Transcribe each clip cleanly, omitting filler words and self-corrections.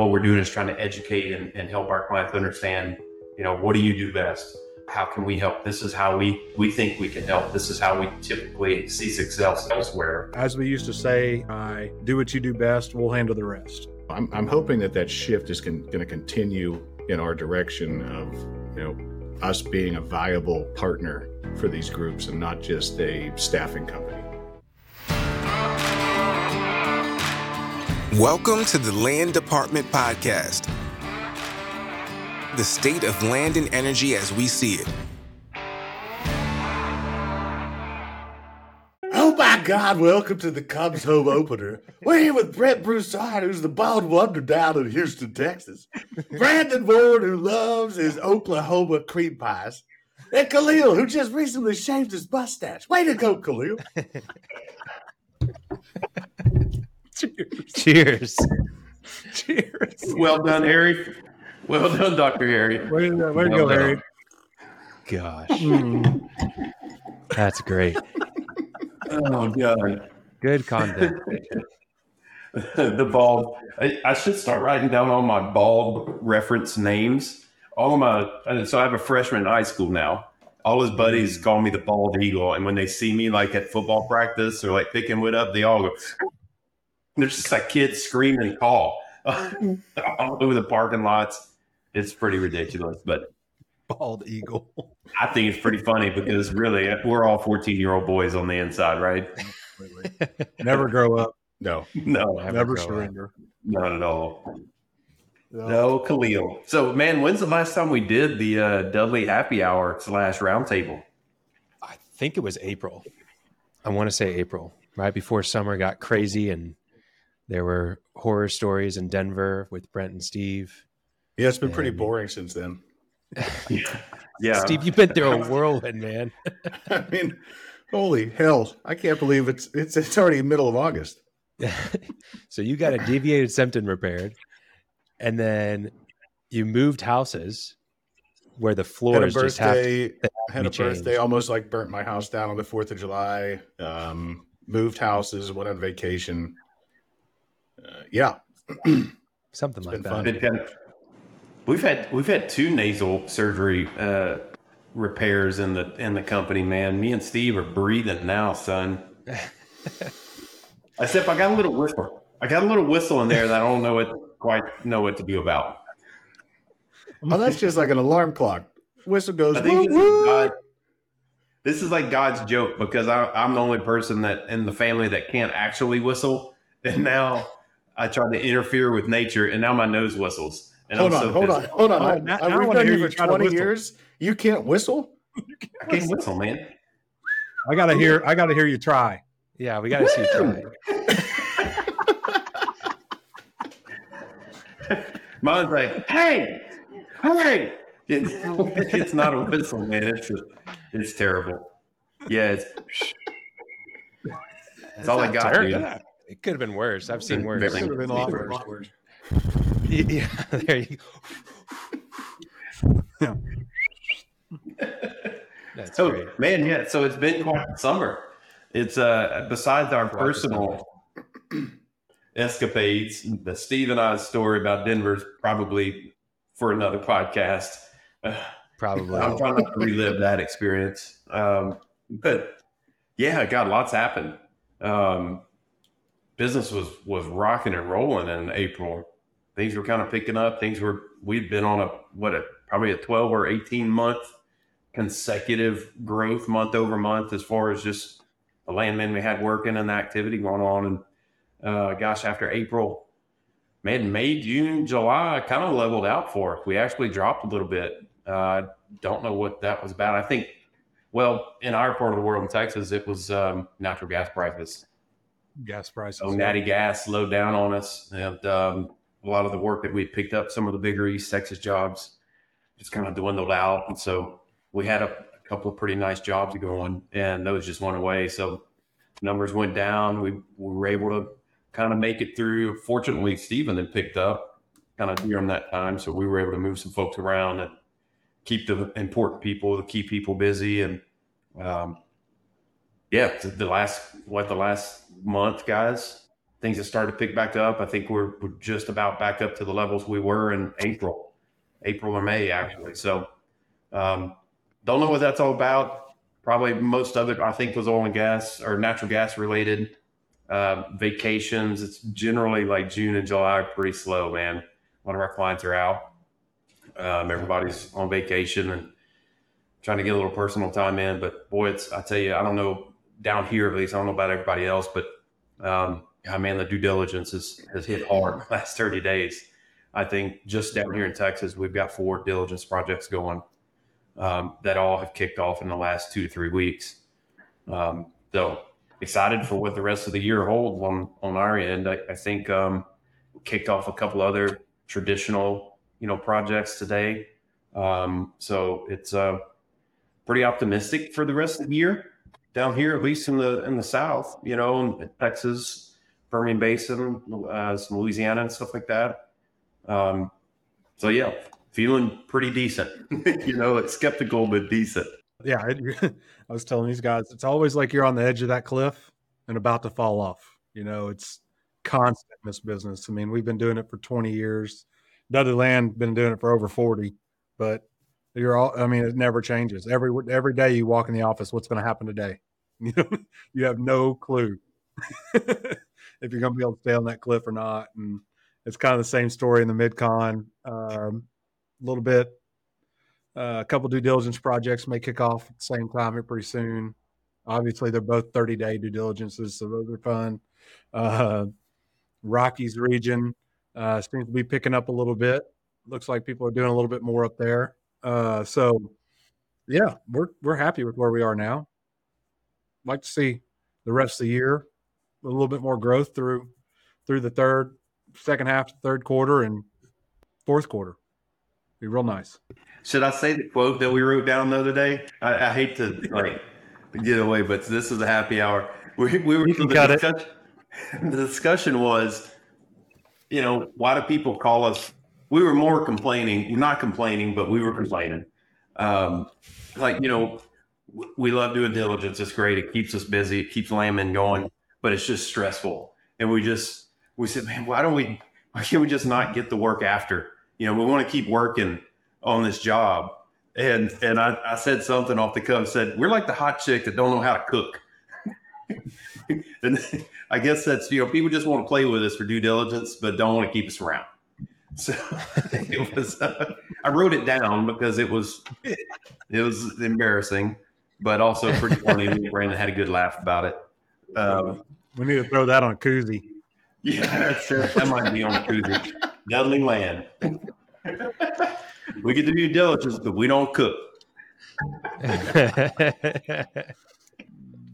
what we're doing is trying to educate and help our clients understand, you know, what do you do best? How can we help? This is how we think we can help. This is how we typically see success elsewhere. As we used to say, do what you do best, we'll handle the rest. I'm hoping that shift is going to continue in our direction of, you know, us being a viable partner for these groups and not just a staffing company. Welcome to the Land Department Podcast. The state of land and energy as we see it. Oh my God, welcome to the Cubs home opener. We're here with Brent Broussard, who's the bald wonder down in Houston, Texas. Brandon Ward, who loves his Oklahoma cream pies. And Khalil, who just recently shaved his mustache. Way to go, Khalil. Cheers. Cheers. Cheers. Well done, Harry. Well done, Dr. Harry. Where to go, Harry? Gosh. That's great. Oh, God. Good content. The bald. I should start writing down all my bald reference names. So I have a freshman in high school now. All his buddies call me the bald eagle. And when they see me, like, at football practice or, like, picking wood up, they all go. There's just, like, kids screaming and call all over the parking lots. It's pretty ridiculous, but bald eagle. I think it's pretty funny because really we're all 14-year-old boys on the inside, right? Never grow up. No, never surrender. Up. Not at all. No, Khalil. So, man, when's the last time we did the Dudley Happy Hour / roundtable? I think it was April. I want to say April, right before summer got crazy, and there were horror stories in Denver with Brent and Steve. Yeah, it's been pretty boring since then. Yeah. Steve, you've been through a whirlwind, man. I mean, holy hell. I can't believe it's already middle of August. So you got a deviated septum repaired, and then you moved houses where the floors just had a birthday, almost like burnt my house down on the 4th of July. Moved houses, went on vacation. Something like that. We've had two nasal surgery repairs in the company, man. Me and Steve are breathing now, son. Except I got a little whistle. in there that I don't quite know what to do about. Well, that's just like an alarm clock. Whistle goes. I think this is like God's joke because I'm the only person that in the family that can't actually whistle, and now I try to interfere with nature, and now my nose whistles. And hold on. I've been here for 20 years. You can't whistle? I can't whistle, man. I gotta hear you try. Yeah, we gotta see you try. Mine's like, hey. It's not a whistle, man. It's terrible. Yeah, it's all I got, dude. It could have been worse. I've seen worse. It could have been awkward. Yeah, there you go. Yeah. That's great. Man, yeah, so it's been quite the summer. It's besides our personal escapades, the Steve and I's story about Denver's probably for another podcast. Probably. I'm trying not to relive that experience. But yeah, God, lots happened. Business was rocking and rolling in April. Things were kind of picking up. We'd been on probably a 12 or 18 month consecutive growth month over month as far as just the landmen we had working and the activity going on. And after April, man, May, June, July kind of leveled out for us. We actually dropped a little bit. I don't know what that was about. I think, well, in our part of the world in Texas, it was natural gas prices. So natty gas slowed down on us. And, a lot of the work that we picked up, some of the bigger East Texas jobs, just kind of dwindled out. And so we had a couple of pretty nice jobs going, and those just went away. So numbers went down. We were able to kind of make it through. Fortunately, Stephen had picked up kind of during that time. So we were able to move some folks around and keep the important people, the key people busy. And the last month, guys, Things have started to pick back up. I think we're just about back up to the levels we were in April or May, actually. So don't know what that's all about. Probably most of it, I think, was oil and gas or natural gas related. Vacations, it's generally like June and July are pretty slow, man. One of our clients are out. Everybody's on vacation and trying to get a little personal time in. But, boy, I tell you, I don't know, down here at least, I don't know about everybody else, but the due diligence has hit hard in the last 30 days. I think just down here in Texas, we've got 4 diligence projects going that all have kicked off in the last 2 to 3 weeks. So excited for what the rest of the year holds on our end. I think kicked off a couple other traditional, projects today. So it's pretty optimistic for the rest of the year down here, at least in the South, in Texas, Permian Basin, some Louisiana and stuff like that. So yeah, feeling pretty decent, it's skeptical, but decent. Yeah. I was telling these guys, it's always like you're on the edge of that cliff and about to fall off. It's constant in this business. I mean, we've been doing it for 20 years. Dudley Land been doing it for over 40, but it never changes. Every day you walk in the office, what's going to happen today? You have no clue if you're going to be able to stay on that cliff or not. And it's kind of the same story in the MidCon. A little bit, a couple due diligence projects may kick off at the same time here pretty soon. Obviously, they're both 30-day due diligences, so those are fun. Rockies region seems to be picking up a little bit. Looks like people are doing a little bit more up there. So, yeah, we're happy with where we are now. Like to see the rest of the year a little bit more growth through the second half, third quarter, and fourth quarter. Be real nice. Should I say the quote that we wrote down the other day? I hate to get away, but this is a happy hour. We were the discussion was, why do people call us? We were more complaining. We're not complaining, but we were complaining. We love doing diligence. It's great. It keeps us busy. It keeps lambing going, but it's just stressful. And we said, man, why can't we just not get the work after? We want to keep working on this job. And I said something off the cuff, said, we're like the hot chick that don't know how to cook. And I guess that's, people just want to play with us for due diligence, but don't want to keep us around. So it was, I wrote it down because it was embarrassing, but also pretty funny. Brandon had a good laugh about it. We need to throw that on a koozie. Yeah, that's it. That might be on a koozie. Dudley Land. We can do due diligence, but we don't cook.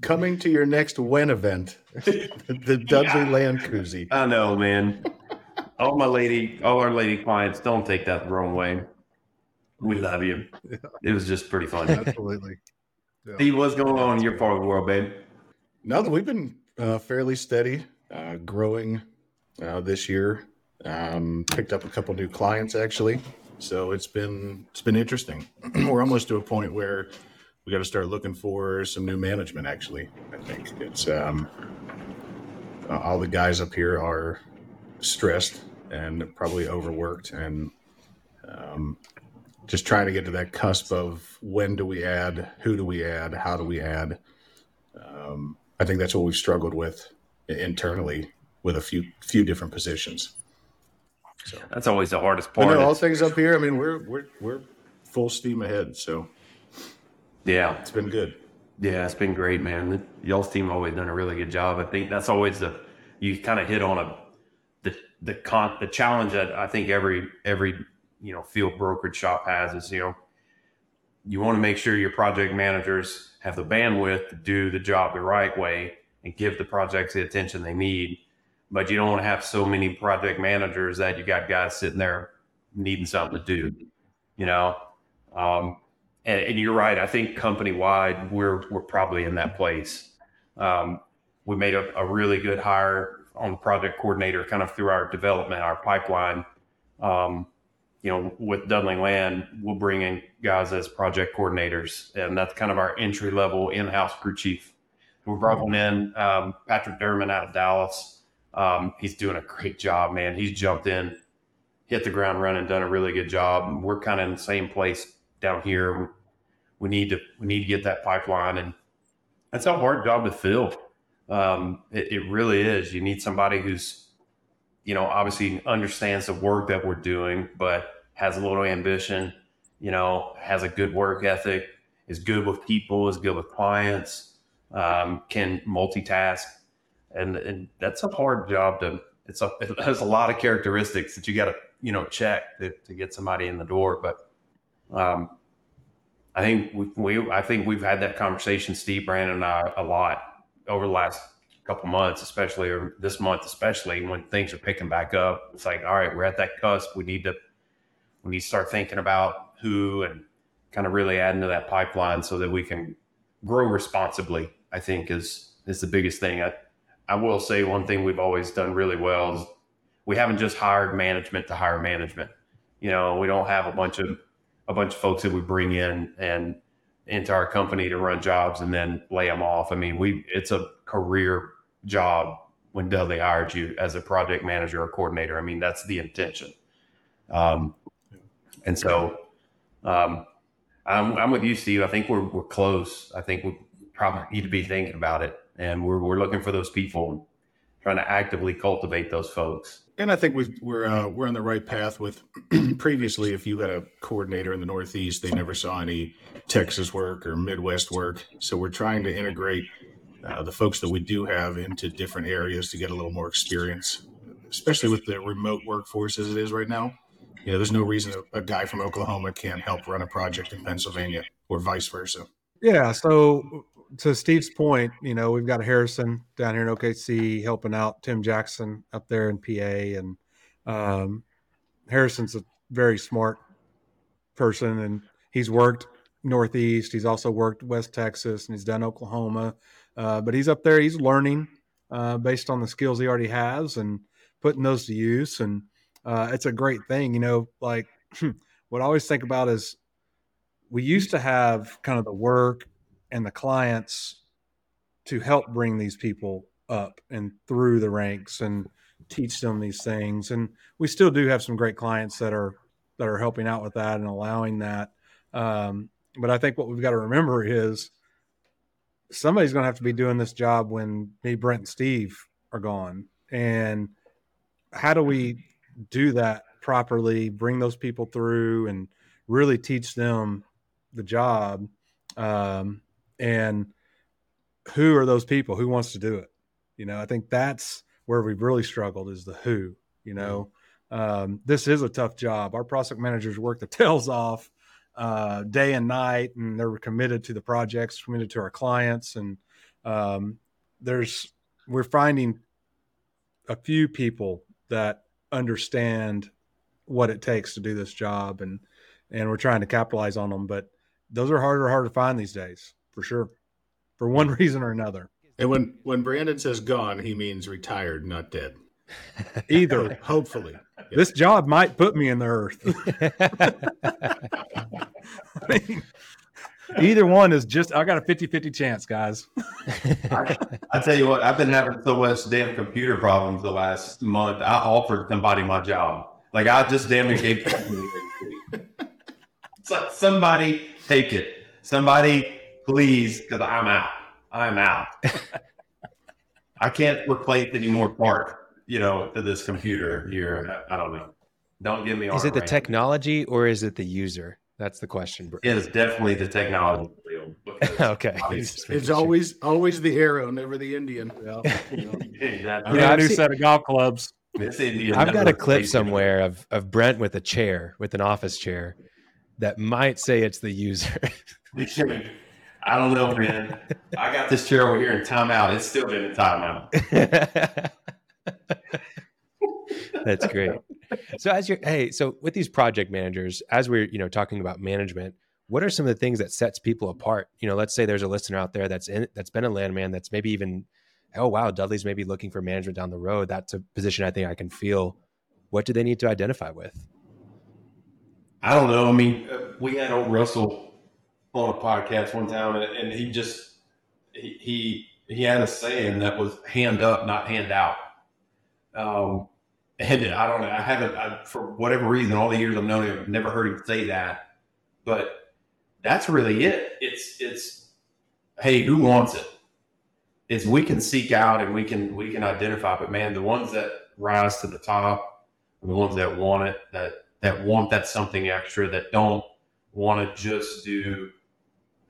Coming to your next WEN event, the Dudley Land koozie. I know, man. All our lady clients, don't take that the wrong way. We love you. Yeah. It was just pretty fun. Absolutely. Yeah. Steve, what's going on in your part of the world, babe? No, we've been fairly steady, growing this year. Picked up a couple new clients actually, so it's been interesting. We're almost to a point where we got to start looking for some new management. Actually, I think it's all the guys up here are stressed and probably overworked, and just trying to get to that cusp of when do we add, who do we add, how do we add. I think that's what we've struggled with internally with a few different positions. So that's always the hardest part. All things up here. I mean, we're full steam ahead. So yeah, it's been good. Yeah, it's been great, man. Y'all's team always done a really good job. I think that's always you kind of hit on the challenge that I think every field brokerage shop has is, you want to make sure your project managers have the bandwidth to do the job the right way and give the projects the attention they need. But you don't want to have so many project managers that you got guys sitting there needing something to do, and you're right. I think company wide, we're probably in that place. We made a really good hire on the project coordinator, kind of through our development, our pipeline. With Dudley Land, we'll bring in guys as project coordinators, and that's kind of our entry level in-house crew chief. We brought one in, Patrick Derman out of Dallas. He's doing a great job, man. He's jumped in, hit the ground running, done a really good job. We're kind of in the same place down here. We need to get that pipeline, and that's a hard job to fill. It really is. You need somebody who's, obviously understands the work that we're doing, but has a little ambition, has a good work ethic, is good with people, is good with clients, can multitask. And that's a hard job to, it has a lot of characteristics that you got to, check to get somebody in the door. But, I think we've had that conversation, Steve, Brandon, and I, a lot over the last couple months, especially, or this month, especially when things are picking back up. It's like, all right, we're at that cusp. We need to start thinking about who and kind of really add into that pipeline so that we can grow responsibly, I think is the biggest thing. I will say one thing we've always done really well is we haven't just hired management to hire management. We don't have a bunch of folks that we bring in and into our company to run jobs and then lay them off. I mean, it's a career job when Dudley hired you as a project manager or coordinator. I mean, that's the intention. And so I'm with you, Steve. I think we're close. I think we probably need to be thinking about it. And we're looking for those people, trying to actively cultivate those folks. And I think we're on the right path with previously, if you had a coordinator in the Northeast, they never saw any Texas work or Midwest work. So we're trying to integrate the folks that we do have into different areas to get a little more experience, especially with the remote workforce as it is right now. There's no reason a guy from Oklahoma can't help run a project in Pennsylvania or vice versa. Yeah. So to Steve's point, we've got Harrison down here in OKC helping out Tim Jackson up there in PA. And Harrison's a very smart person, and he's worked Northeast. He's also worked West Texas, and he's done Oklahoma. But he's up there. He's learning based on the skills he already has and putting those to use. And it's a great thing. What I always think about is we used to have kind of the work and the clients to help bring these people up and through the ranks and teach them these things. And we still do have some great clients that are helping out with that and allowing that. But I think what we've got to remember is somebody's going to have to be doing this job when me, Brent, and Steve are gone. And how do we do that properly, bring those people through and really teach them the job? And who are those people? Who wants to do it? I think that's where we've really struggled is the who. This is a tough job. Our project managers work their tails off day and night, and they're committed to the projects, committed to our clients. And we're finding a few people that understand what it takes to do this job, and we're trying to capitalize on them. But those are harder to find these days, for sure, for one reason or another. And when Brandon says gone, he means retired, not dead. Either, hopefully. Yep. This job might put me in the earth. I mean, either one is just, I got a 50-50 chance, guys. I tell you what, I've been having so much damn computer problems the last month. I offered somebody my job. I just damn near gave It's like, somebody take it. Somebody, please, because I'm out. I can't replace any more part, to this computer here. I don't know. Don't give me all. Is it the technology or is it the user? That's the question. It is definitely the technology. Okay. It's always the hero, never the Indian. Exactly. A new set of golf clubs. I've got a clip somewhere of Brent with a chair, with an office chair. That might say it's the user. I don't know, man. I got this chair over here in timeout. It's still been in timeout. That's great. So so with these project managers, as we're, talking about management, what are some of the things that sets people apart? Let's say there's a listener out there that's been a landman, that's maybe even, oh wow, Dudley's maybe looking for management down the road. That's a position I think I can fill. What do they need to identify with? I don't know. I mean, we had old Russell on a podcast one time, and he just he had a saying that was hand up, not hand out. And I don't know. I haven't, for whatever reason, all the years I've known him, I've never heard him say that. But that's really it. It's hey, who wants it? It's we can seek out and we can identify. But man, the ones that rise to the top, the ones that want it, that want that something extra, that don't want to just do.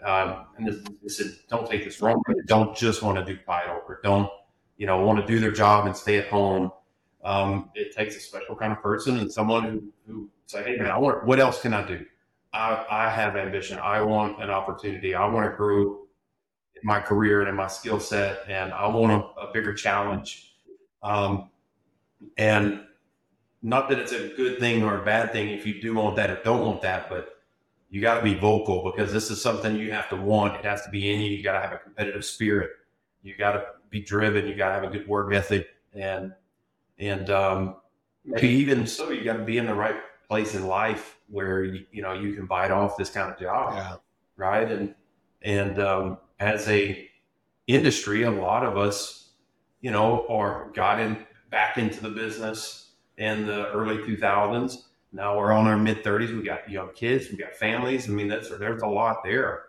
And this is, don't take this wrong. Don't just want to do title or don't want to do their job and stay at home. It takes a special kind of person and someone who say, hey man, what else can I do? I have ambition. I want an opportunity. I want to grow in my career and in my skill set, and I want a bigger challenge. And not that it's a good thing or a bad thing if you do want that or don't want that, but you got to be vocal because this is something you have to want. It has to be in you. You got to have a competitive spirit. You got to be driven. You got to have a good work ethic. And even so, you got to be in the right place in life where you can bite off this kind of job, right? And as a industry, a lot of us, are back into the business in the early 2000s. Now we're on our mid 30s. We got young kids. We got families. I mean, there's a lot there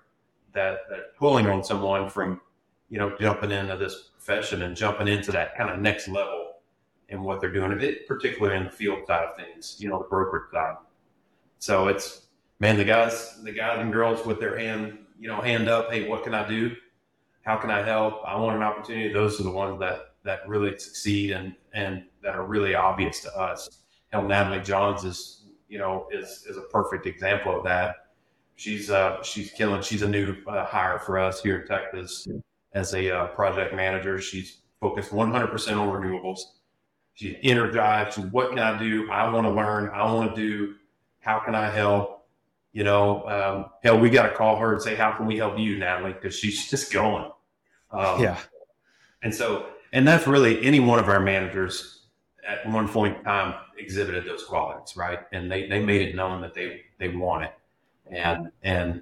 that pulling on someone from jumping into this profession and jumping into that kind of next level. And what they're doing, particularly in the field side of things, the brokerage side. So it's, man, the guys and girls with their hand up, hey, what can I do? How can I help? I want an opportunity. Those are the ones that really succeed and that are really obvious to us. Hell, Natalie Johns is a perfect example of that. She's killing. She's a new hire for us here in Texas as a project manager. She's focused 100% on renewables. She's energized. She's, what can I do? I want to learn. I want to do. How can I help? Hell, we got to call her and say, how can we help you, Natalie? Because she's just going. And so, and that's really any one of our managers at one point in time exhibited those qualities, right? And they made it known that they want it. And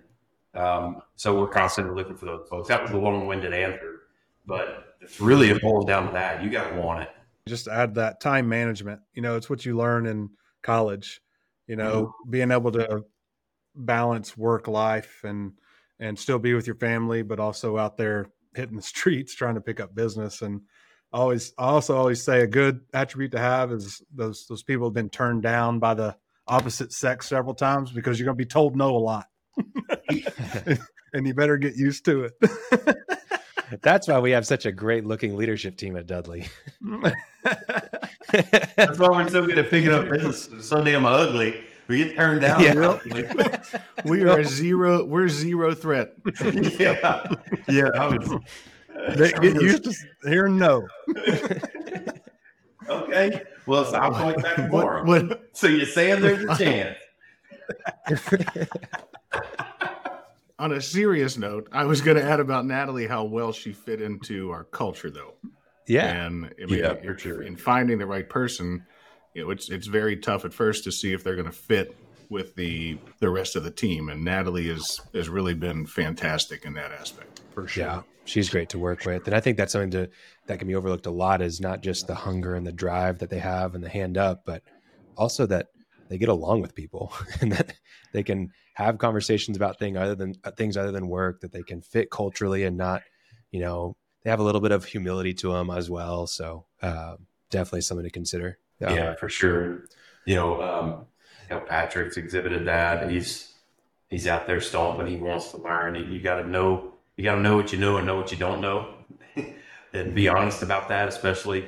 so we're constantly looking for those folks. That was a long-winded answer, but it's really it boils down to that. You got to want it. Just add that time management, it's what you learn in college, being able to balance work life and still be with your family, but also out there hitting the streets, trying to pick up business. And I also always say a good attribute to have is those people have been turned down by the opposite sex several times because you're going to be told no a lot and you better get used to it. That's why we have such a great looking leadership team at Dudley. That's why we're so good at picking up business. So damn ugly. We get turned down. Yeah. We're zero threat. Yeah. They get used to hearing no. Okay. Well, so I'll point back tomorrow. So you're saying there's a chance. On a serious note, I was going to add about Natalie how well she fit into our culture, though. Yeah, and for sure. In finding the right person, it's very tough at first to see if they're going to fit with the rest of the team. And Natalie has really been fantastic in that aspect. For sure, yeah, she's great to work with, and I think that's something that can be overlooked a lot is not just the hunger and the drive that they have and the hand up, but also that they get along with people and that they can have conversations about things other than work, that they can fit culturally and not, they have a little bit of humility to them as well. So definitely something to consider. Yeah, for sure. Patrick's exhibited that. He's out there stomping. He wants to learn. You got to know what you know and know what you don't know and be honest about that, especially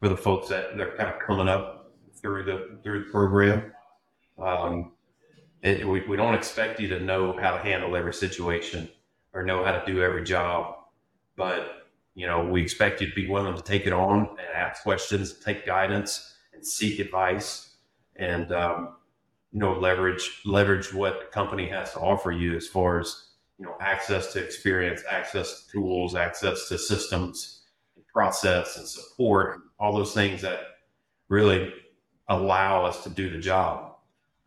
for the folks that are kind of coming up through the program. We don't expect you to know how to handle every situation or know how to do every job, but we expect you to be willing to take it on and ask questions, take guidance and seek advice and leverage what the company has to offer you as far as access to experience, access to tools, access to systems and process and support, and all those things that really allow us to do the job.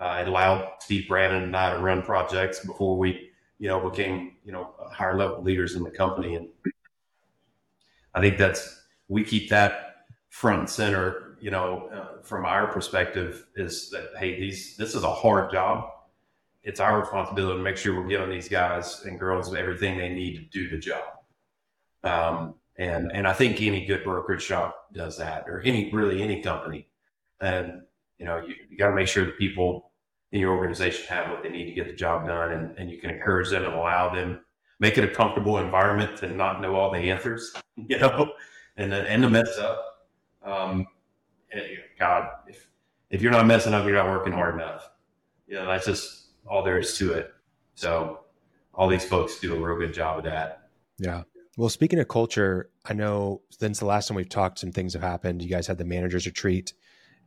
It allowed Steve, Brandon, and I to run projects before we, became, higher level leaders in the company. And I think we keep that front and center you know, from our perspective is that, hey, this is a hard job. It's our responsibility to make sure we're giving these guys and girls everything they need to do the job. And I think any good brokerage shop does that, or any company. And, you know, you got to make sure that people in your organization have what they need to get the job done, and you can encourage them and allow them, make it a comfortable environment to not know all the answers, you know, and to mess up. God, if you're not messing up, you're not working hard enough. You know, that's just all there is to it. So all these folks do a real good job of that. Yeah. Well, speaking of culture, I know since the last time we've talked, some things have happened. You guys had the managers retreat,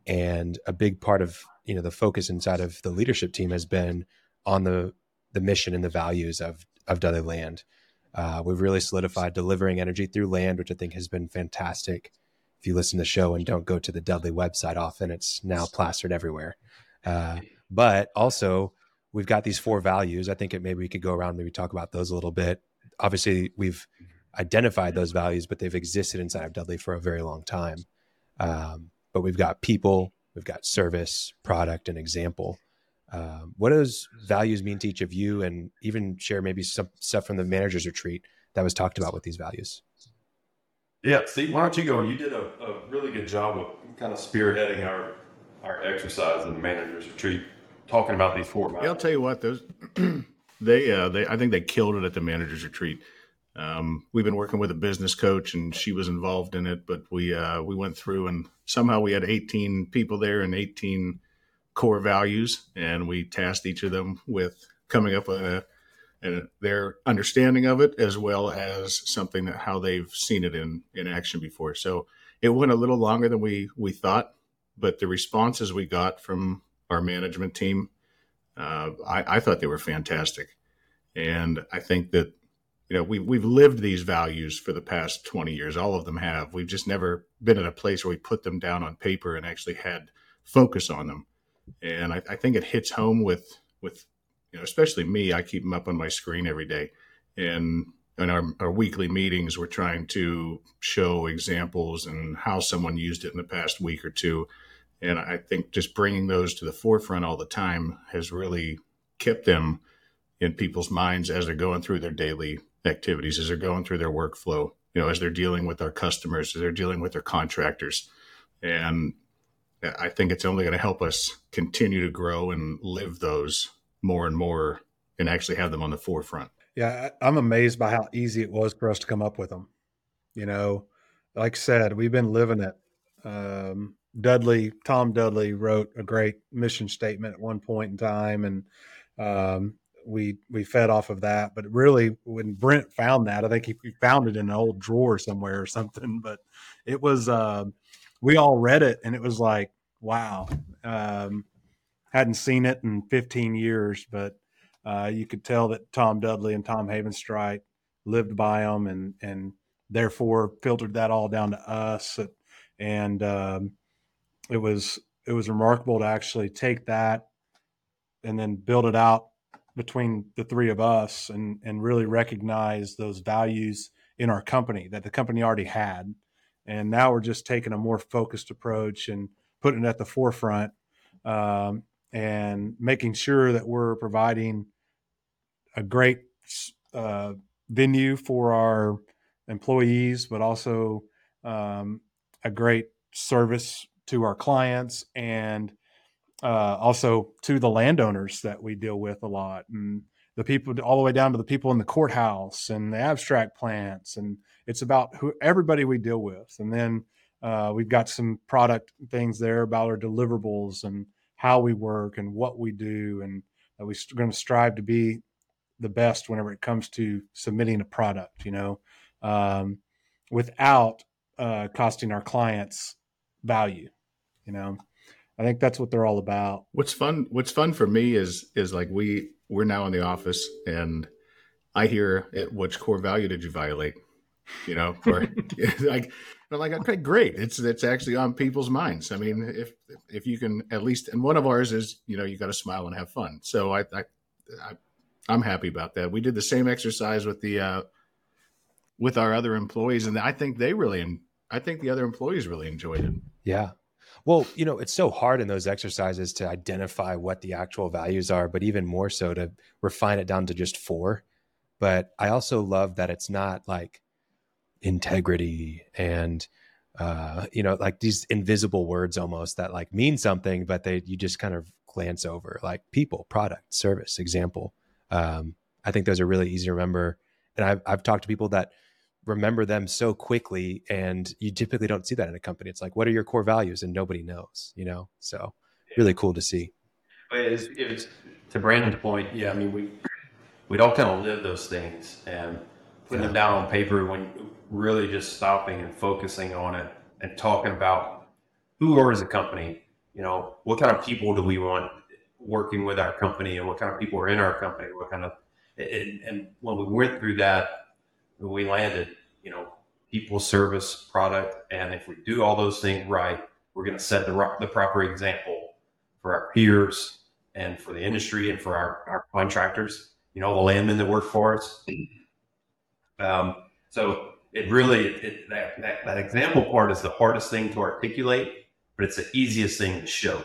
and a big part of, you know, the focus inside of the leadership team has been on the mission and the values of Dudley Land. We've really solidified delivering energy through land, which I think has been fantastic. If you listen to the show and don't go to the Dudley website often, it's now plastered everywhere. But also we've got these four values. I think it maybe we could go around, maybe talk about those a little bit. Obviously we've identified those values, but they've existed inside of Dudley for a very long time. But we've got people, we've got service, product, and example. What does values mean to each of you, and even share maybe some stuff from the manager's retreat that was talked about with these values? Yeah. Steve, why don't you go? You did a really good job of kind of spearheading our exercise in the manager's retreat, talking about these four values. Yeah, I'll tell you what, those, I think they killed it at the manager's retreat. We've been working with a business coach, and she was involved in it, but we went through, and somehow we had 18 people there and 18 core values, and we tasked each of them with coming up with their understanding of it, as well as something that how they've seen it in action before. So it went a little longer than we thought, but the responses we got from our management team, I thought they were fantastic. And I think that, you know, we've lived these values for the past 20 years. All of them have. We've just never been in a place where we put them down on paper and actually had focus on them. And I think it hits home with, you know, especially me. I keep them up on my screen every day. And in our weekly meetings, we're trying to show examples and how someone used it in the past week or two. And I think just bringing those to the forefront all the time has really kept them in people's minds as they're going through their daily activities, as they're going through their workflow, you know, as they're dealing with our customers, as they're dealing with their contractors. And I think it's only going to help us continue to grow and live those more and more and actually have them on the forefront. Yeah. I'm amazed by how easy it was for us to come up with them. You know, like I said, we've been living it. Tom Dudley wrote a great mission statement at one point in time. And, we fed off of that, but really when Brent found that, I think he found it in an old drawer somewhere or something, but it was, we all read it and it was like, wow. Hadn't seen it in 15 years, but, you could tell that Tom Dudley and Tom Havenstrike lived by them and therefore filtered that all down to us. And, it was remarkable to actually take that and then build it out between the three of us and really recognize those values in our company that the company already had. And now we're just taking a more focused approach and putting it at the forefront, and making sure that we're providing a great venue for our employees, but also a great service to our clients and also to the landowners that we deal with a lot, and the people all the way down to the people in the courthouse and the abstract plants. And it's about who everybody we deal with. And then we've got some product things there about our deliverables and how we work and what we do. And that we're going to strive to be the best whenever it comes to submitting a product, you know, without costing our clients value, you know. I think that's what they're all about. What's fun for me is like we're now in the office and I hear which core value did you violate? You know, or like okay, great. It's actually on people's minds. I mean, if you can at least, and one of ours is, you know, you got to smile and have fun. So I'm happy about that. We did the same exercise with the with our other employees, and I think the other employees really enjoyed it. Yeah. Well, you know, it's so hard in those exercises to identify what the actual values are, but even more so to refine it down to just four. But I also love that it's not like integrity and, you know, like these invisible words almost that like mean something, but you just kind of glance over, like people, product, service, example. I think those are really easy to remember. And I've talked to people that remember them so quickly, and you typically don't see that in a company. It's like, what are your core values? And nobody knows, you know? So really cool to see. It's to Brandon's point. Yeah. I mean, we'd all kind of live those things, and putting them down on paper when really just stopping and focusing on it and talking about who are as a company, you know, what kind of people do we want working with our company, and what kind of people are in our company, what kind of, and when we went through that, we landed, you know, people, service, product. And if we do all those things right, we're going to set the proper example for our peers and for the industry and for our contractors, you know, the landmen that work for us. So it really, that example part is the hardest thing to articulate, but it's the easiest thing to show.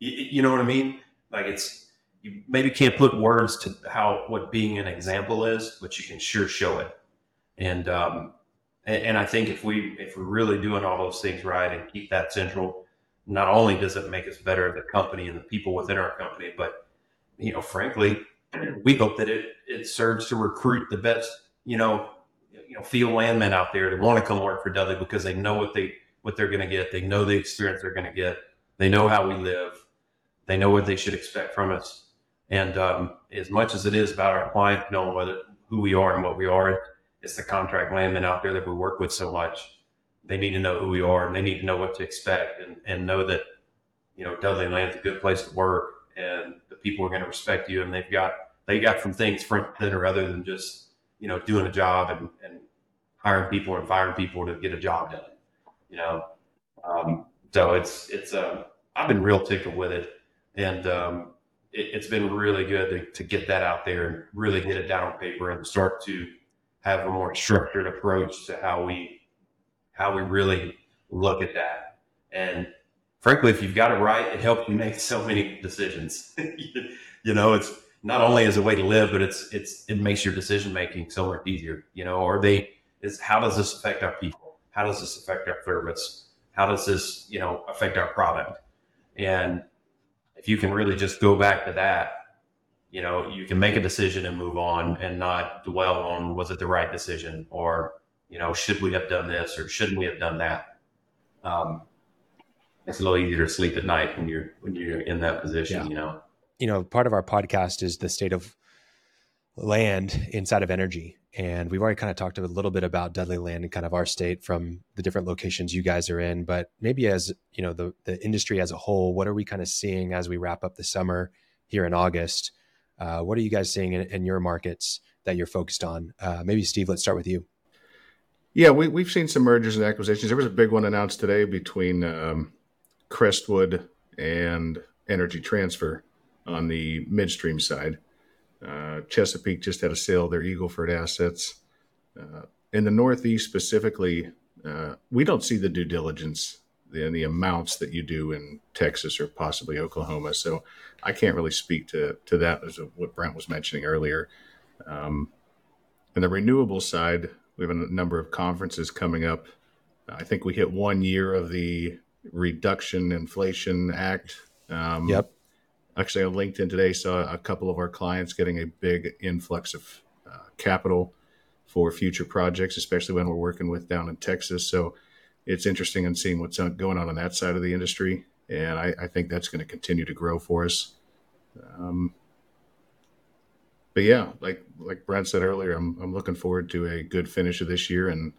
You know what I mean? Like you maybe can't put words to what being an example is, but you can sure show it. And I think if we're really doing all those things right and keep that central, not only does it make us better at the company and the people within our company, but, you know, frankly, we hope that it serves to recruit the best, you know, field landmen out there to want to come work for Dudley, because they know what they're going to get. They know the experience they're going to get. They know how we live. They know what they should expect from us. And, as much as it is about our client knowing who we are and what we are, it's the contract landmen out there that we work with so much. They need to know who we are, and they need to know what to expect, and know that, you know, Dudley Land's a good place to work, and the people are going to respect you. And they got from things front and center other than just, you know, doing a job and hiring people and firing people to get a job done, you know? So it's I've been real tickled with it, and, it's been really good to get that out there and really get it down on paper and start to have a more structured approach to how we really look at that. And frankly, if you've got it right, it helps you make so many decisions. You know, it's not only as a way to live, but it makes your decision making so much easier. You know, how does this affect our people? How does this affect our service? How does this, you know, affect our product? And if you can really just go back to that, you know, you can make a decision and move on and not dwell on, was it the right decision? Or, you know, should we have done this or shouldn't we have done that? It's a little easier to sleep at night when you're in that position, you know? You know, part of our podcast is the state of land inside of energy. And we've already kind of talked a little bit about Dudley Land and kind of our state from the different locations you guys are in, but maybe as, you know, the industry as a whole, what are we kind of seeing as we wrap up the summer here in August? What are you guys seeing in your markets that you're focused on? Maybe Steve, let's start with you. Yeah, we've seen some mergers and acquisitions. There was a big one announced today between Crestwood and Energy Transfer on the midstream side. Chesapeake just had a sale of their Eagleford assets. In the Northeast specifically, we don't see the due diligence and the amounts that you do in Texas or possibly Oklahoma. So I can't really speak to that as what Brent was mentioning earlier. And the renewable side, we have a number of conferences coming up. I think we hit 1 year of the Reduction Inflation Act. Yep. Actually, on LinkedIn today, saw a couple of our clients getting a big influx of capital for future projects, especially when we're working with down in Texas. So it's interesting in seeing what's going on that side of the industry. And I think that's going to continue to grow for us. But yeah, like Brent said earlier, I'm looking forward to a good finish of this year. And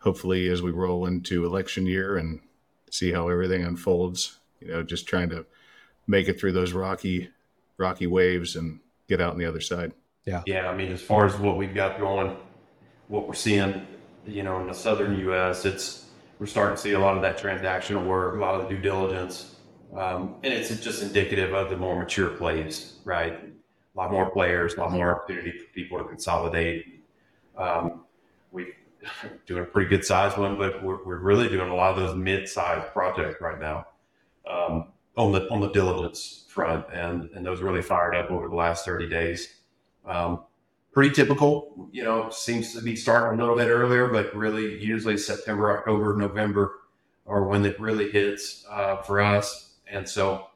hopefully as we roll into election year and see how everything unfolds, you know, just trying to make it through those rocky waves and get out on the other side. Yeah. Yeah. I mean, as far as what we've got going, what we're seeing, you know, in the Southern U.S., we're starting to see a lot of that transactional work, a lot of the due diligence. And it's just indicative of the more mature plays, right? A lot more players, a lot more opportunity for people to consolidate. We're doing a pretty good size one, but we're really doing a lot of those mid-sized projects right now. on the diligence front, and those really fired up over the last 30 days. Pretty typical, seems to be starting a little bit earlier, but really usually September, October, November are when it really hits for us. And so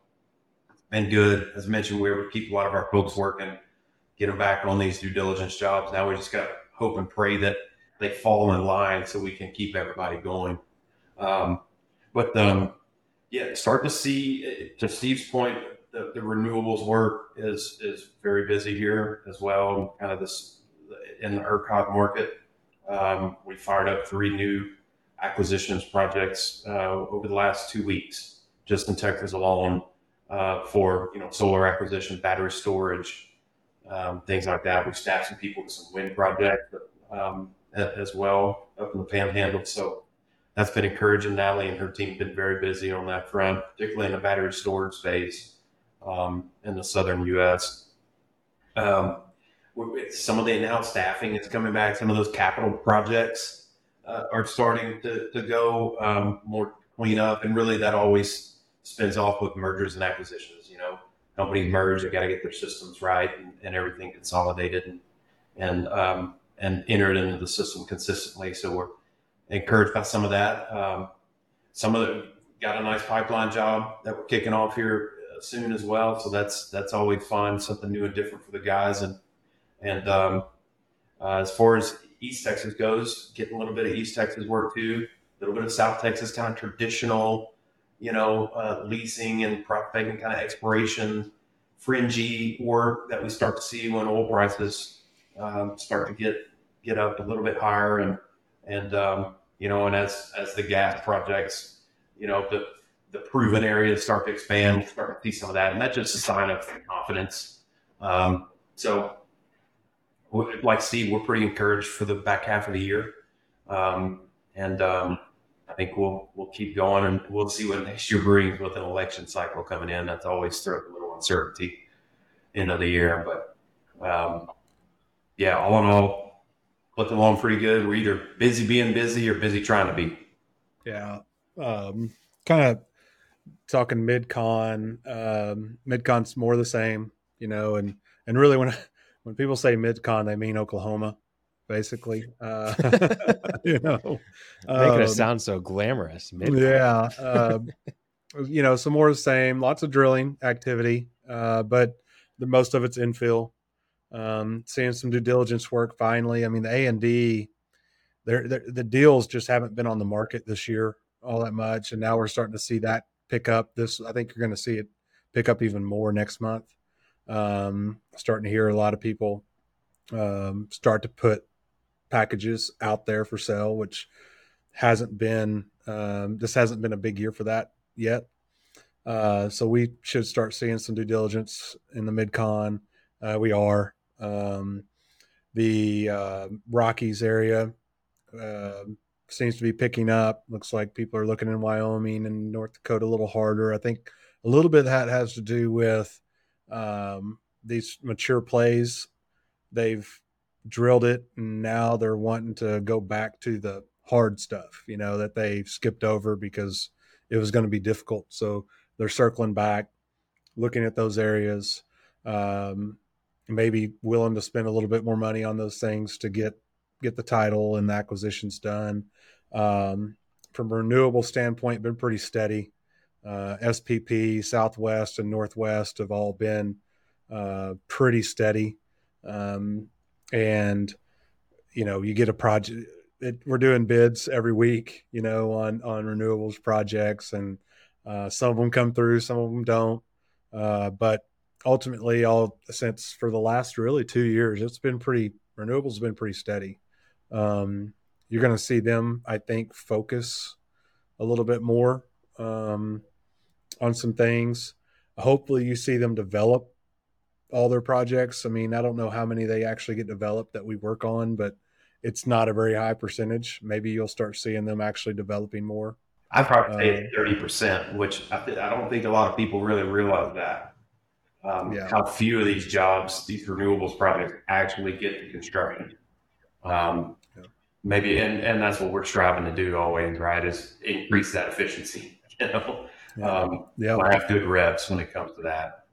it's been good. As I mentioned, we were keep a lot of our folks working, get them back on these due diligence jobs. Now we just got to hope and pray that they fall in line so we can keep everybody going. But start to see, to Steve's point, the renewables work is very busy here as well. Kind of this in the ERCOT market. We fired up 3 new acquisitions projects over the last 2 weeks, just in Texas alone, for solar acquisition, battery storage, things like that. We staffed some people with some wind projects as well up in the Panhandle. So that's been encouraging. Natalie and her team have been very busy on that front, particularly in the battery storage space. In the southern U.S. Some of the announced staffing is coming back. Some of those capital projects are starting to go more cleanup, and really that always spins off with mergers and acquisitions. Companies merge; they got to get their systems right and everything consolidated and entered into the system consistently. So we're encouraged by some of that. Got a nice pipeline job that we're kicking off here soon as well, so that's always fun, something new and different for the guys. And as far as East Texas goes, getting a little bit of East Texas work too, a little bit of South Texas, kind of traditional, leasing and prospecting, kind of exploration, fringy work that we start to see when oil prices start to get up a little bit higher, and as the gas projects, the proven areas start to expand, we'll start to see some of that. And that's just a sign of confidence. So like Steve, we're pretty encouraged for the back half of the year. I think we'll keep going, and we'll see what next year brings with an election cycle coming in. That's always throws a little uncertainty into the year, but all in all, looking along pretty good. We're either busy being busy or busy trying to be. Yeah. Kind of talking MidCon, MidCon's more the same, and really when people say MidCon, they mean Oklahoma, basically. Making it sound so glamorous. MidCon. Yeah. Some more the same, lots of drilling activity, but the most of it's infill. Seeing some due diligence work finally. I mean, the A&D, the deals just haven't been on the market this year all that much, and now we're starting to see that pick up. I think you're going to see it pick up even more next month. Starting to hear a lot of people start to put packages out there for sale, which hasn't been a big year for that yet. So we should start seeing some due diligence in the MidCon. We are. The Rockies area seems to be picking up. Looks like people are looking in Wyoming and North Dakota a little harder. I think a little bit of that has to do with these mature plays. They've drilled it, and now they're wanting to go back to the hard stuff, that they skipped over because it was going to be difficult. So they're circling back, looking at those areas, maybe willing to spend a little bit more money on those things to get the title and the acquisitions done. From a renewable standpoint, been pretty steady. SPP, Southwest and Northwest have all been pretty steady. You get a project. We're doing bids every week, on renewables projects, and some of them come through, some of them don't. But ultimately, since for the last really 2 years, renewables have been pretty steady. You're going to see them, I think, focus a little bit more on some things. Hopefully you see them develop all their projects. I mean, I don't know how many they actually get developed that we work on, but it's not a very high percentage. Maybe you'll start seeing them actually developing more. I'd probably say 30%, which I don't think a lot of people really realize that. How few of these jobs, these renewables projects, actually get to construction. Maybe, and that's what we're striving to do always, right, is increase that efficiency. I have good reps when it comes to that.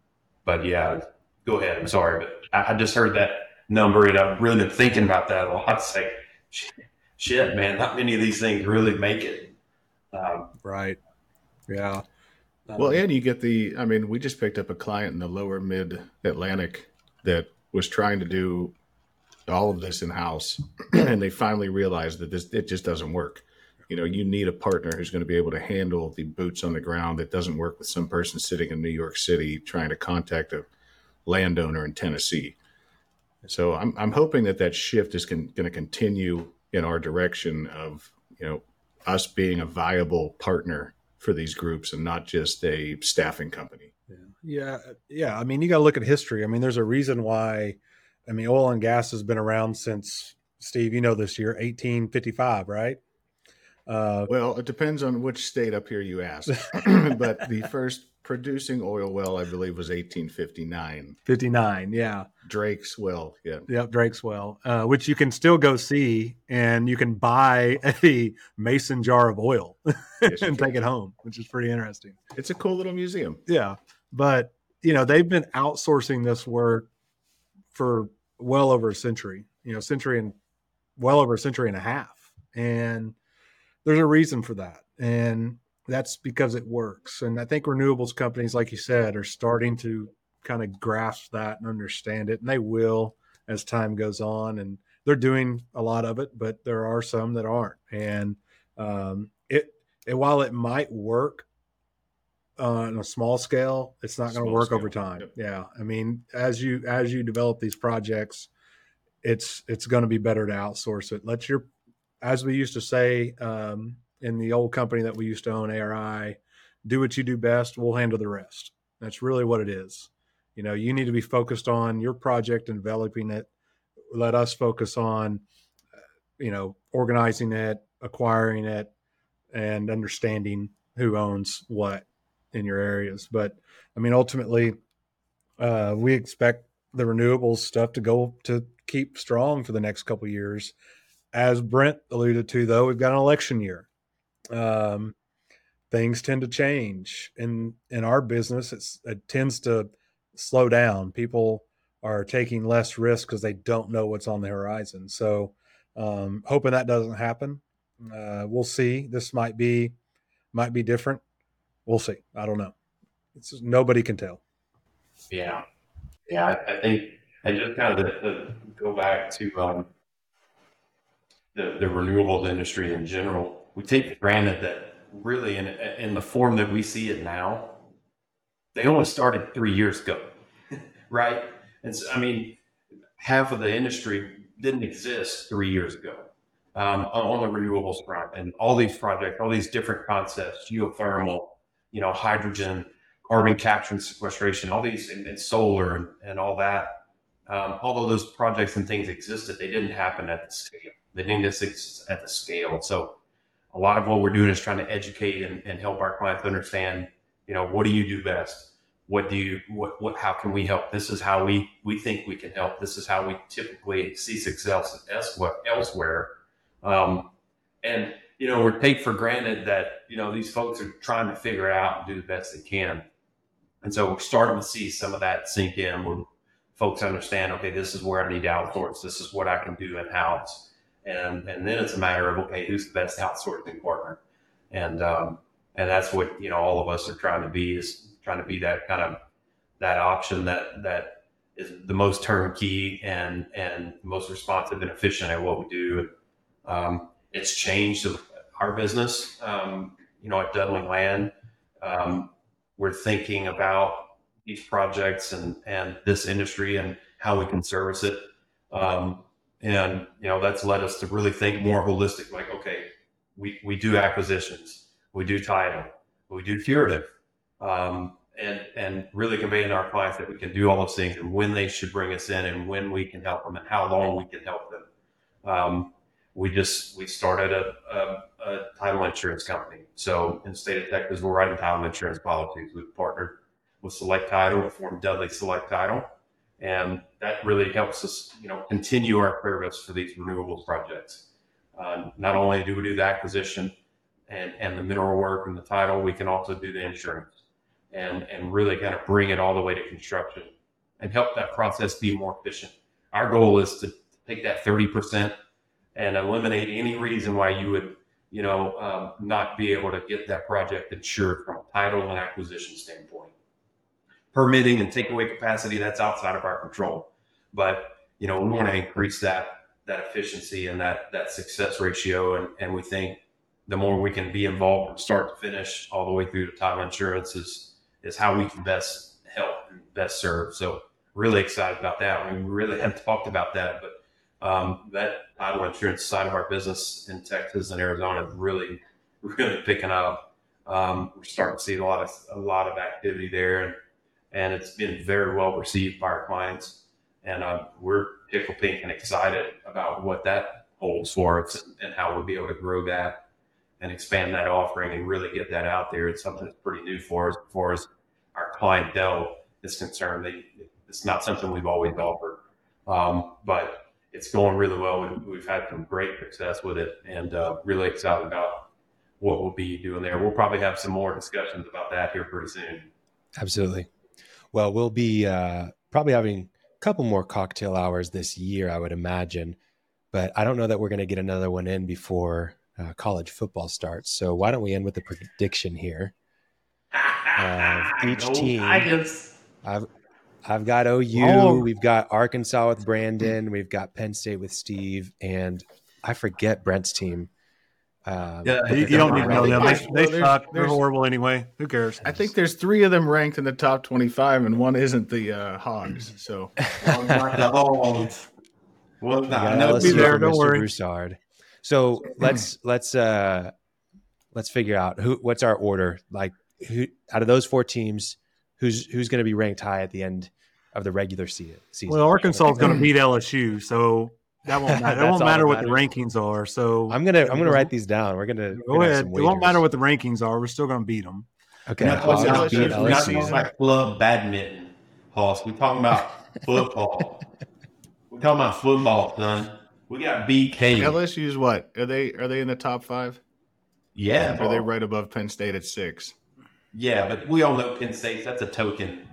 But yeah, go ahead. I'm sorry, but I just heard that number, and I've really been thinking about that a lot. It's like, shit, man, not many of these things really make it. Right. Yeah. Well, and you get we just picked up a client in the lower mid-Atlantic that was trying to do all of this in-house, and they finally realized that it just doesn't work. You know, you need a partner who's going to be able to handle the boots on the ground. That doesn't work with some person sitting in New York City trying to contact a landowner in Tennessee. So I'm hoping that shift is going to continue in our direction of, you know, us being a viable partner for these groups and not just a staffing company. Yeah. I mean, you got to look at history. I mean, there's a reason why, oil and gas has been around since, Steve, you know, this year, 1855, right? Well, it depends on which state up here you ask, but the first producing oil well, I believe, was 1859. 59, yeah. Drake's Well, yeah. Yep, Drake's Well, which you can still go see, and you can buy a mason jar of oil and take it home, which is pretty interesting. It's a cool little museum. Yeah, but, you know, they've been outsourcing this work for well over a century, you know, well over a century and a half. And there's a reason for that. And that's because it works. And I think renewables companies, like you said, are starting to kind of grasp that and understand it. And they will as time goes on. And they're doing a lot of it, but there are some that aren't. And while it might work on a small scale, it's not going to work over time. Yep. Yeah. I mean, as you develop these projects, it's going to be better to outsource it. As we used to say, in the old company that we used to own, ARI, do what you do best, we'll handle the rest. That's really what it is. You know, you need to be focused on your project and developing it. Let us focus on, you know, organizing it, acquiring it, and understanding who owns what in your areas. But I mean, ultimately, we expect the renewables stuff to keep strong for the next couple of years. As Brent alluded to, though, we've got an election year. Things tend to change. In our business, it tends to slow down. People are taking less risk because they don't know what's on the horizon. So hoping that doesn't happen. We'll see. This might be different. We'll see. I don't know. Nobody can tell. Yeah. Yeah, I think I just kind of go back to the renewables industry in general. We take for granted that really in the form that we see it now, they only started 3 years ago, right? And so, I mean, half of the industry didn't exist 3 years ago on the renewables front, and all these projects, all these different concepts, geothermal, you know, hydrogen, carbon capture and sequestration, all these, and solar and all that. Although those projects and things existed, they didn't happen at the scale. They didn't exist at the scale. So a lot of what we're doing is trying to educate and help our clients understand, you know, what do you do best? How can we help? This is how we think we can help. This is how we typically see success elsewhere. And, you know, we take for granted that, you know, these folks are trying to figure out and do the best they can. And so we're starting to see some of that sink in where folks understand, okay, this is where I need to outsource. This is what I can do in-house. And then it's a matter of, okay, who's the best outsourcing partner? And that's what, you know, all of us are trying to be that kind of, that option that is the most turnkey and most responsive and efficient at what we do. It's changed our business. You know, at Dudley Land, we're thinking about these projects and this industry and how we can service it. And, you know, that's led us to really think more holistic, like, okay, we do acquisitions, we do title, we do curative, and really conveying to our clients that we can do all those things and when they should bring us in and when we can help them and how long we can help them. We started a title insurance company. So in the state of Texas, we're writing title insurance policies. We've partnered with Select Title, we formed Dudley Select Title. And that really helps us, you know, continue our purpose for these renewables projects. Not only do we do the acquisition and the mineral work and the title, we can also do the insurance and really kind of bring it all the way to construction and help that process be more efficient. Our goal is to take that 30% and eliminate any reason why you would, not be able to get that project insured from a title and acquisition standpoint. Permitting and takeaway capacity, that's outside of our control. But, we want to increase that efficiency and that success ratio. And we think the more we can be involved from start to finish all the way through to title insurance is how we can best help and best serve. So really excited about that. I mean, we really haven't talked about that, but that title insurance side of our business in Texas and Arizona is really, really picking up. We're starting to see a lot of activity there, and it's been very well received by our clients. And we're tickle pink and excited about what that holds for us and how we'll be able to grow that and expand that offering and really get that out there. It's something that's pretty new for us as far as our clientele is concerned. It's not something we've always offered, but it's going really well. We've had some great success with it, and really excited about what we'll be doing there. We'll probably have some more discussions about that here pretty soon. Absolutely. Well, we'll be probably having a couple more cocktail hours this year, I would imagine, but I don't know that we're going to get another one in before college football starts. So why don't we end with a prediction here? Each team. I've got OU. We've got Arkansas with Brandon. We've got Penn State with Steve, and I forget Brent's team. You don't need to know them. They suck. They're horrible anyway. Who cares? I think there's three of them ranked in the top 25, and one isn't the Hogs. So, well, no, be there. Don't worry, Broussard. So let's figure out what's our order. Like, who out of those four teams, who's going to be ranked high at the end of the regular season? Well, Arkansas is going to beat LSU, so that won't matter. It won't matter what the rankings are. So I'm gonna write these down. We're gonna go ahead. It won't matter what the rankings are. We're still gonna beat them. Okay. We're not talking about club badminton, Hoss. We're talking about football. We're talking about football, son. We got BK. LSU's what? Are they in the top five? Yeah. Are they right above Penn State at 6? Yeah, but we all know Penn State. That's a token.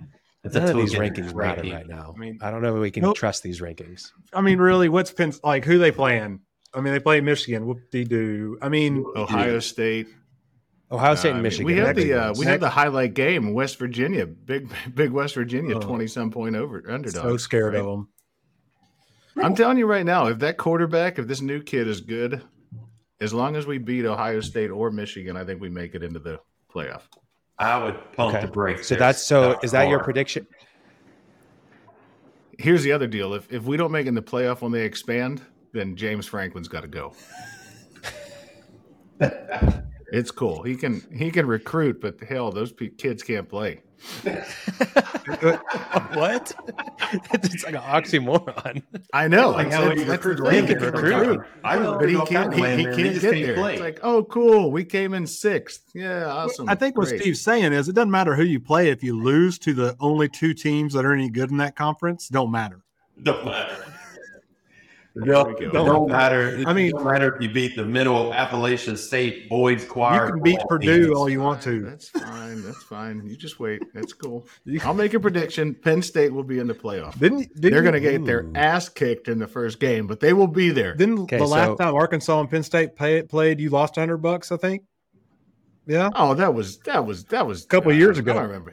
None of these rankings matter right now. I mean, I don't know if we can trust these rankings. I mean, really, what's Penn? Like, who they playing? I mean, they play Michigan. Whoop-de-doo. I mean, Ohio State, and Michigan. We have the highlight game. West Virginia, big West Virginia, 20-some point underdog. So scared of them. I'm telling you right now, if that quarterback, if this new kid is good, as long as we beat Ohio State or Michigan, I think we make it into the playoff. I would pump the brakes. Is that your prediction? Here's the other deal. If we don't make it in the playoff when they expand, then James Franklin's got to go. It's cool. He can recruit, but hell, those kids can't play. What? It's like an oxymoron. I know. Like how he can recruit. But he can't. He can't get there. Play. It's like, oh, cool. We came in 6th. Yeah, awesome. I think what Steve's saying is it doesn't matter who you play if you lose to the only 2 teams that are any good in that conference. Don't matter. Don't matter. I mean, don't matter if you beat the middle Appalachian State boys choir. You can beat Purdue all you want to. That's fine. You just wait. That's cool. I'll make a prediction. Penn State will be in the playoff. They're going to get their ass kicked in the first game, but they will be there. Last time Arkansas and Penn State played, you lost $100, I think. Yeah. Oh, that was a couple of years ago. I don't remember.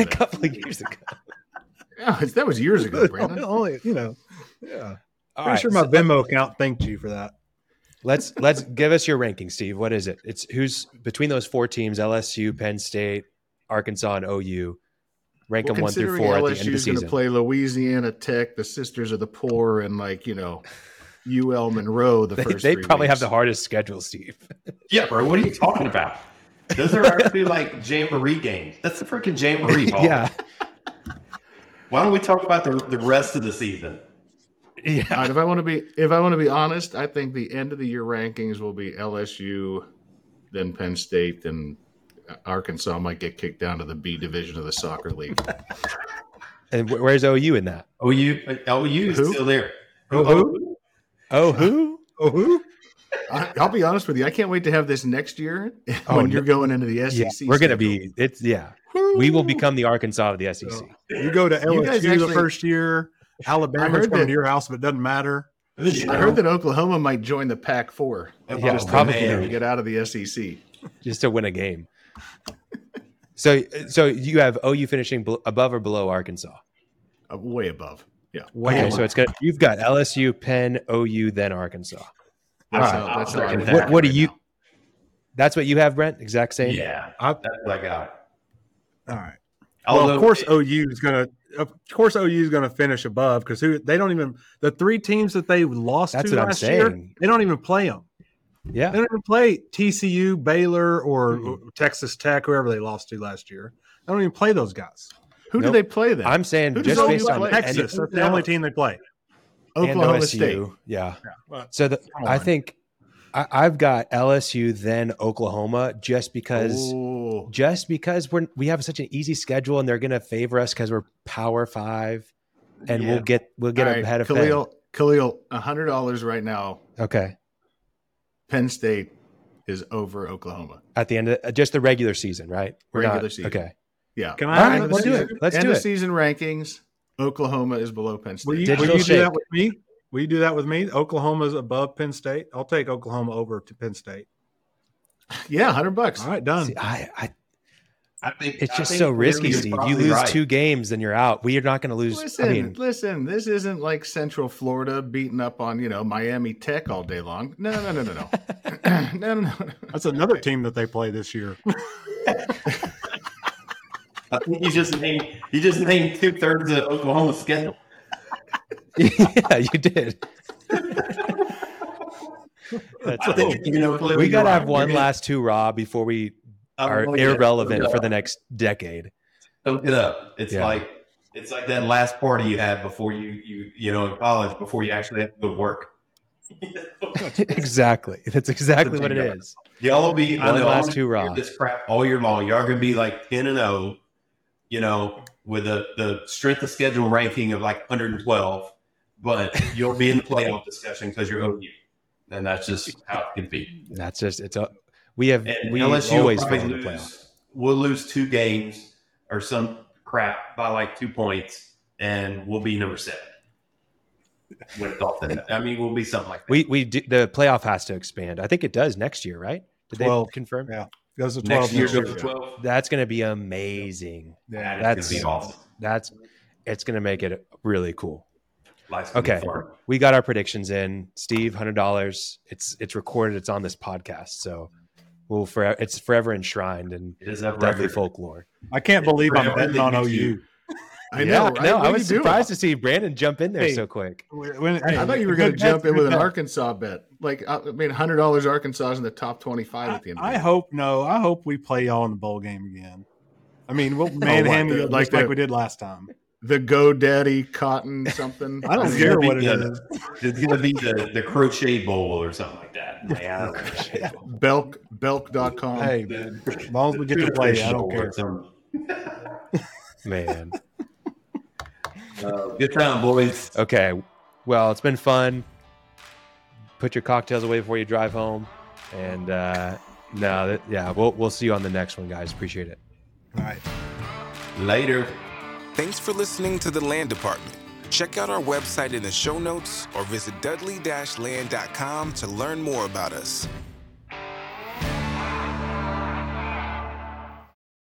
A couple of years ago. Yeah, that was years ago, Brandon. Only, yeah. I'm pretty sure my Venmo account thanked you for that. Let's give us your ranking, Steve. What is it? It's who's between those 4 teams: LSU, Penn State, Arkansas, and OU. Rank them 1 through 4 at the end of the season. LSU's going to play Louisiana Tech, the Sisters of the Poor, and UL Monroe. They probably have the hardest schedule, Steve. Yeah, bro. What are you talking about? Those are actually Jamboree games. That's the freaking Jamboree. Yeah. Why don't we talk about the rest of the season? Yeah. All right, if I want to be honest, I think the end of the year rankings will be LSU, then Penn State, then Arkansas might get kicked down to the B division of the soccer league. And where's OU in that? OU is still there. Who? I'll be honest with you. I can't wait to have this next year when you're going into the SEC. Yeah, we're going to be – it's yeah. We will become the Arkansas of the SEC. So, you go to LSU the first year. Alabama's coming to your house, but it doesn't matter. I heard that Oklahoma might join the Pac-4. Yeah, probably to get out of the SEC. Just to win a game. So you have OU finishing above or below Arkansas? Way above. Yeah. Way above. So it's you've got LSU, Penn, OU, then Arkansas. That's right. What do you? Now. That's what you have, Brent. Exact same. Yeah. That's what I got. All right. Although, of course OU is going to finish above because they don't even the three teams that they lost to last year, they don't even play them. Yeah. They don't even play TCU, Baylor, or Texas Tech, whoever they lost to last year. They don't even play those guys. Who do they play then? I'm saying who just based on Texas. That's the only team they play. Oklahoma and State. Yeah. Well, so I think I've got LSU, then Oklahoma, just because we have such an easy schedule and they're going to favor us because we're Power Five, and we'll get ahead of Khalil, $100 right now. Okay. Penn State is over Oklahoma at the end of just the regular season, right? Regular season. Okay. Yeah. Can I? All right, let's do it. Let's do it. End of season rankings. Oklahoma is below Penn State. Will you do that with me? Will you do that with me? Oklahoma's above Penn State. I'll take Oklahoma over to Penn State. Yeah, $100. All right, done. See, I think it's just so risky, Steve. You lose two games, then you're out. We are not going to lose. Listen. This isn't like Central Florida beating up on Miami Tech all day long. No. No. That's another team that they play this year. I think you just named 2/3 of Oklahoma's schedule. Yeah, you did. That's cool. We got to have one last hurrah before we are irrelevant for the next decade. Look it up. It's like that last party you had before you in college before you actually had to go work. Exactly. That's exactly what it is. Y'all will be on the last hurrah. This crap all year long. Y'all are gonna be like 10-0. With the strength of schedule ranking of like 112, but you'll be in the playoff discussion because you're OU. And that's just how it can be. That's just, we always play in the playoff. We'll lose two games or some crap by like 2 points and we'll be number 7. We'll be something like that. We do, the playoff has to expand. I think it does next year, right? Did they confirm? Yeah. Goes to 12 next year. 12. That's going to be amazing. Yeah, that's going to be awesome. It's going to make it really cool. Okay, we got our predictions in. Steve, $100. It's recorded. It's on this podcast, so it's forever enshrined and Dudley folklore. I can't believe I'm betting on OU. I know. Right? No, I was surprised to see Brandon jump in there so quick. I thought you were going to jump in with an Arkansas bet. Like, $100 Arkansas is in the top 25 at the end of the year. I hope we play y'all in the bowl game again. We'll manhandle you like we did last time. The GoDaddy Cotton something. I don't care what it is. It's going to be the Crochet Bowl or something like that. Man, Belk.com. Hey, man. As long as we get to play, I don't care. Man. Good time, boys. Okay. Well, it's been fun. Put your cocktails away before you drive home. And we'll see you on the next one, guys. Appreciate it. All right. Later. Thanks for listening to The Land Department. Check out our website in the show notes or visit dudley-land.com to learn more about us.